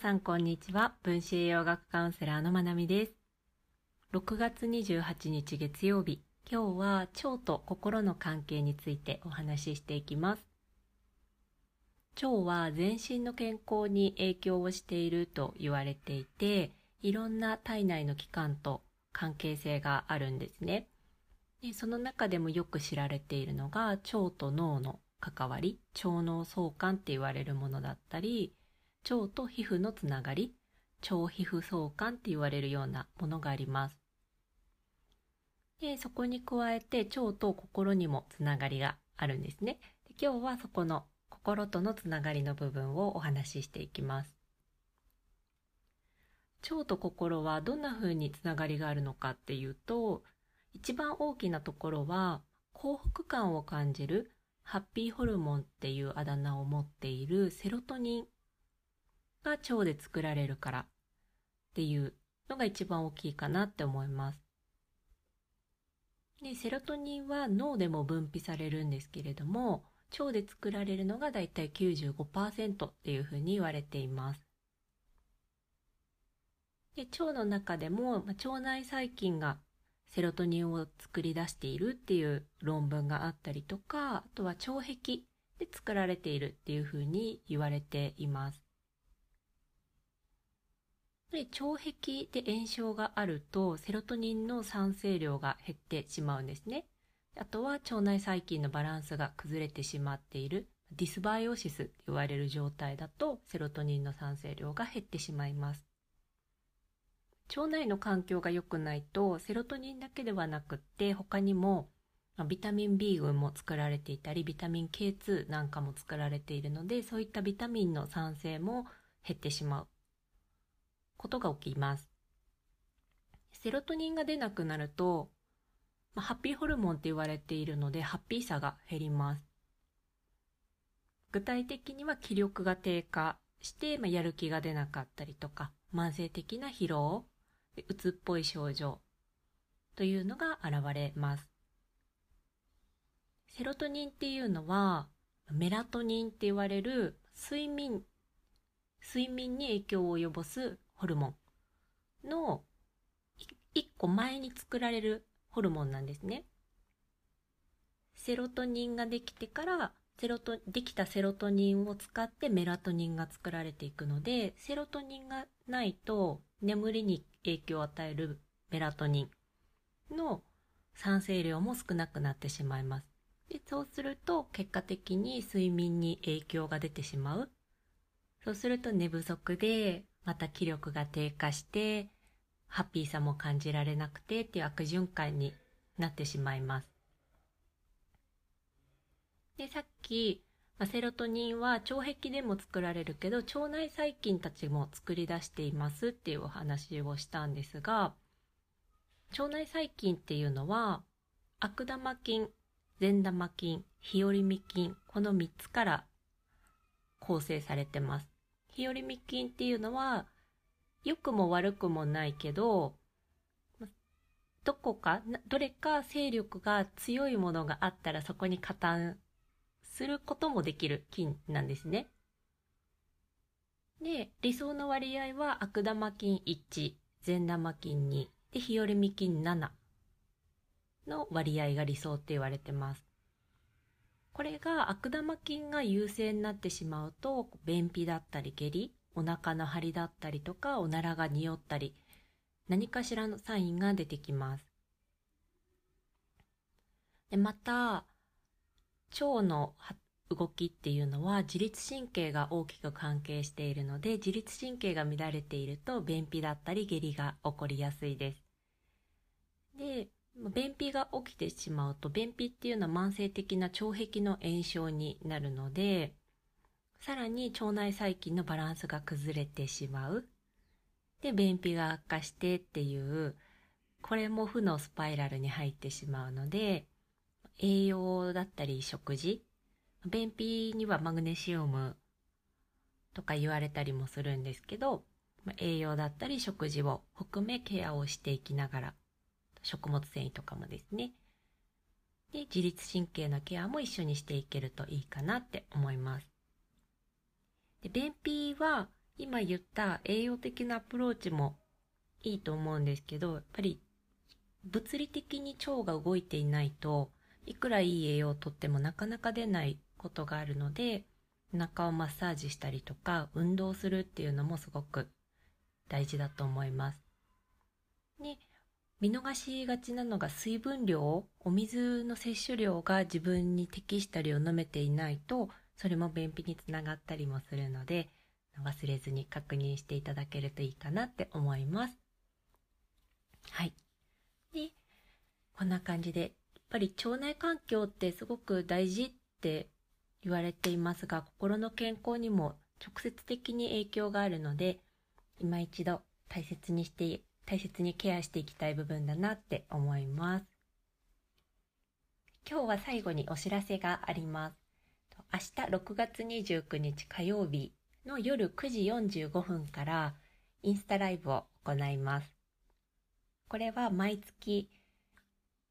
さんこんにちは。分子栄養学カウンセラーのまなみです。6月28日月曜日、今日は腸と心の関係についてお話ししていきます。腸は全身の健康に影響をしていると言われていて、いろんな体内の器官と関係性があるんですね。で、その中でもよく知られているのが腸と脳の関わり、腸脳相関って言われるものだったり、腸と皮膚のつながり、腸皮膚相関って言われるようなものがあります。で、そこに加えて腸と心にもつながりがあるんですね。で、今日はそこの心とのつながりの部分をお話ししていきます。腸と心はどんな風につながりがあるのかっていうと、一番大きなところは幸福感を感じるハッピーホルモンっていうあだ名を持っているセロトニンが腸で作られるからっていうのが一番大きいかなって思います。で、セロトニンは脳でも分泌されるんですけれども、腸で作られるのがだいたい 95% っていうふうに言われています。で、腸の中でも腸内細菌がセロトニンを作り出しているっていう論文があったりとか、あとは腸壁で作られているっていうふうに言われています。で、腸壁で炎症があるとセロトニンの産生量が減ってしまうんですね。あとは腸内細菌のバランスが崩れてしまっているディスバイオシスって言われる状態だとセロトニンの産生量が減ってしまいます。腸内の環境が良くないとセロトニンだけではなくって、他にもビタミン B 群も作られていたり、ビタミン K2 なんかも作られているので、そういったビタミンの産生も減ってしまうことが起きます。セロトニンが出なくなると、ハッピーホルモンって言われているのでハッピーさが減ります。具体的には気力が低下して、やる気が出なかったりとか、慢性的な疲労、うつっぽい症状というのが現れます。セロトニンっていうのはメラトニンって言われる睡眠に影響を及ぼすホルモンの1個前に作られるホルモンなんですね。セロトニンができてからできたセロトニンを使ってメラトニンが作られていくので、セロトニンがないと眠りに影響を与えるメラトニンの産生量も少なくなってしまいます。で、そうすると結果的に睡眠に影響が出てしまう。そうすると寝不足で、また気力が低下して、ハッピーさも感じられなくてっていう悪循環になってしまいます。で、さっき、セロトニンは腸壁でも作られるけど、腸内細菌たちも作り出していますっていうお話をしたんですが、腸内細菌っていうのは、悪玉菌、善玉菌、日和見菌、この3つから構成されてます。日和見菌っていうのは、良くも悪くもないけど、どれか勢力が強いものがあったらそこに加担することもできる菌なんですね。で、理想の割合は悪玉菌1、善玉菌2、で日和見菌7の割合が理想って言われてます。これが悪玉菌が優勢になってしまうと、便秘だったり下痢、お腹の張りだったりとか、おならが匂ったり、何かしらのサインが出てきます。で、また腸の動きっていうのは自律神経が大きく関係しているので、自律神経が乱れていると便秘だったり下痢が起こりやすいです。で、便秘が起きてしまうと、便秘っていうのは慢性的な腸壁の炎症になるので、さらに腸内細菌のバランスが崩れてしまう。で、便秘が悪化してっていう、これも負のスパイラルに入ってしまうので、栄養だったり食事、便秘にはマグネシウムとか言われたりもするんですけど、栄養だったり食事を含めケアをしていきながら、食物繊維とかもですね。で、自律神経のケアも一緒にしていけるといいかなって思います。で、便秘は今言った栄養的なアプローチもいいと思うんですけど、やっぱり物理的に腸が動いていないといくらいい栄養をとってもなかなか出ないことがあるので、お腹をマッサージしたりとか運動するっていうのもすごく大事だと思います。で、見逃しがちなのが水分量、お水の摂取量が自分に適した量を飲めていないと、それも便秘につながったりもするので、忘れずに確認していただけるといいかなって思います。はい。で、こんな感じで、やっぱり腸内環境ってすごく大事って言われていますが、心の健康にも直接的に影響があるので、今一度大切にケアしていきたい部分だなって思います。今日は最後にお知らせがあります。明日6月29日火曜日の夜9時45分からインスタライブを行います。これは毎月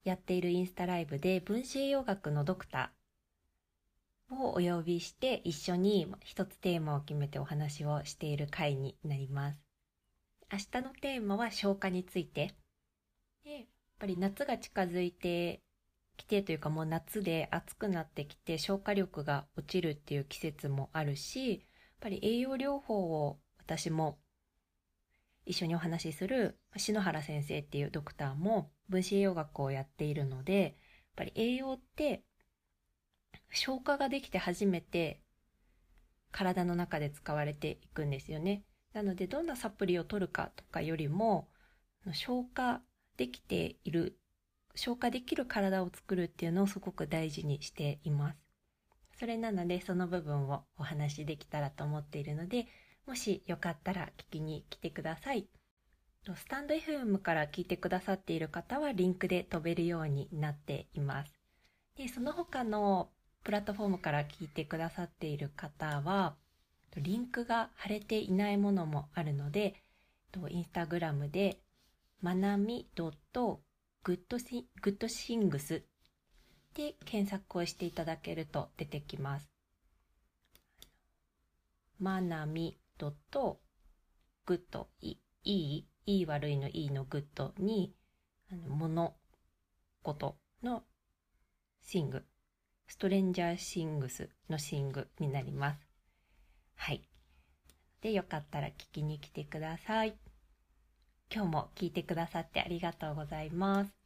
やっているインスタライブで、分子栄養学のドクターをお呼びして一緒に一つテーマを決めてお話をしている回になります。明日のテーマは消化について。で、やっぱり夏が近づいてきてというか、もう夏で暑くなってきて消化力が落ちるっていう季節もあるし、やっぱり栄養療法を私も一緒にお話しする篠原先生っていうドクターも分子栄養学をやっているので、やっぱり栄養って消化ができて初めて体の中で使われていくんですよね。なので、どんなサプリを取るかとかよりも、消化できる体を作るっていうのをすごく大事にしています。それなので、その部分をお話しできたらと思っているので、もしよかったら聞きに来てください。スタンド FM から聞いてくださっている方はリンクで飛べるようになっています。で、その他のプラットフォームから聞いてくださっている方は、リンクが貼れていないものもあるので、インスタグラムでmanami.goodthings で検索をしていただけると出てきます。manami.good 悪いの e の good に物事のシング、ストレンジャーシングスのシングになります。はい。で、よかったら聞きに来てください。今日も聞いてくださってありがとうございます。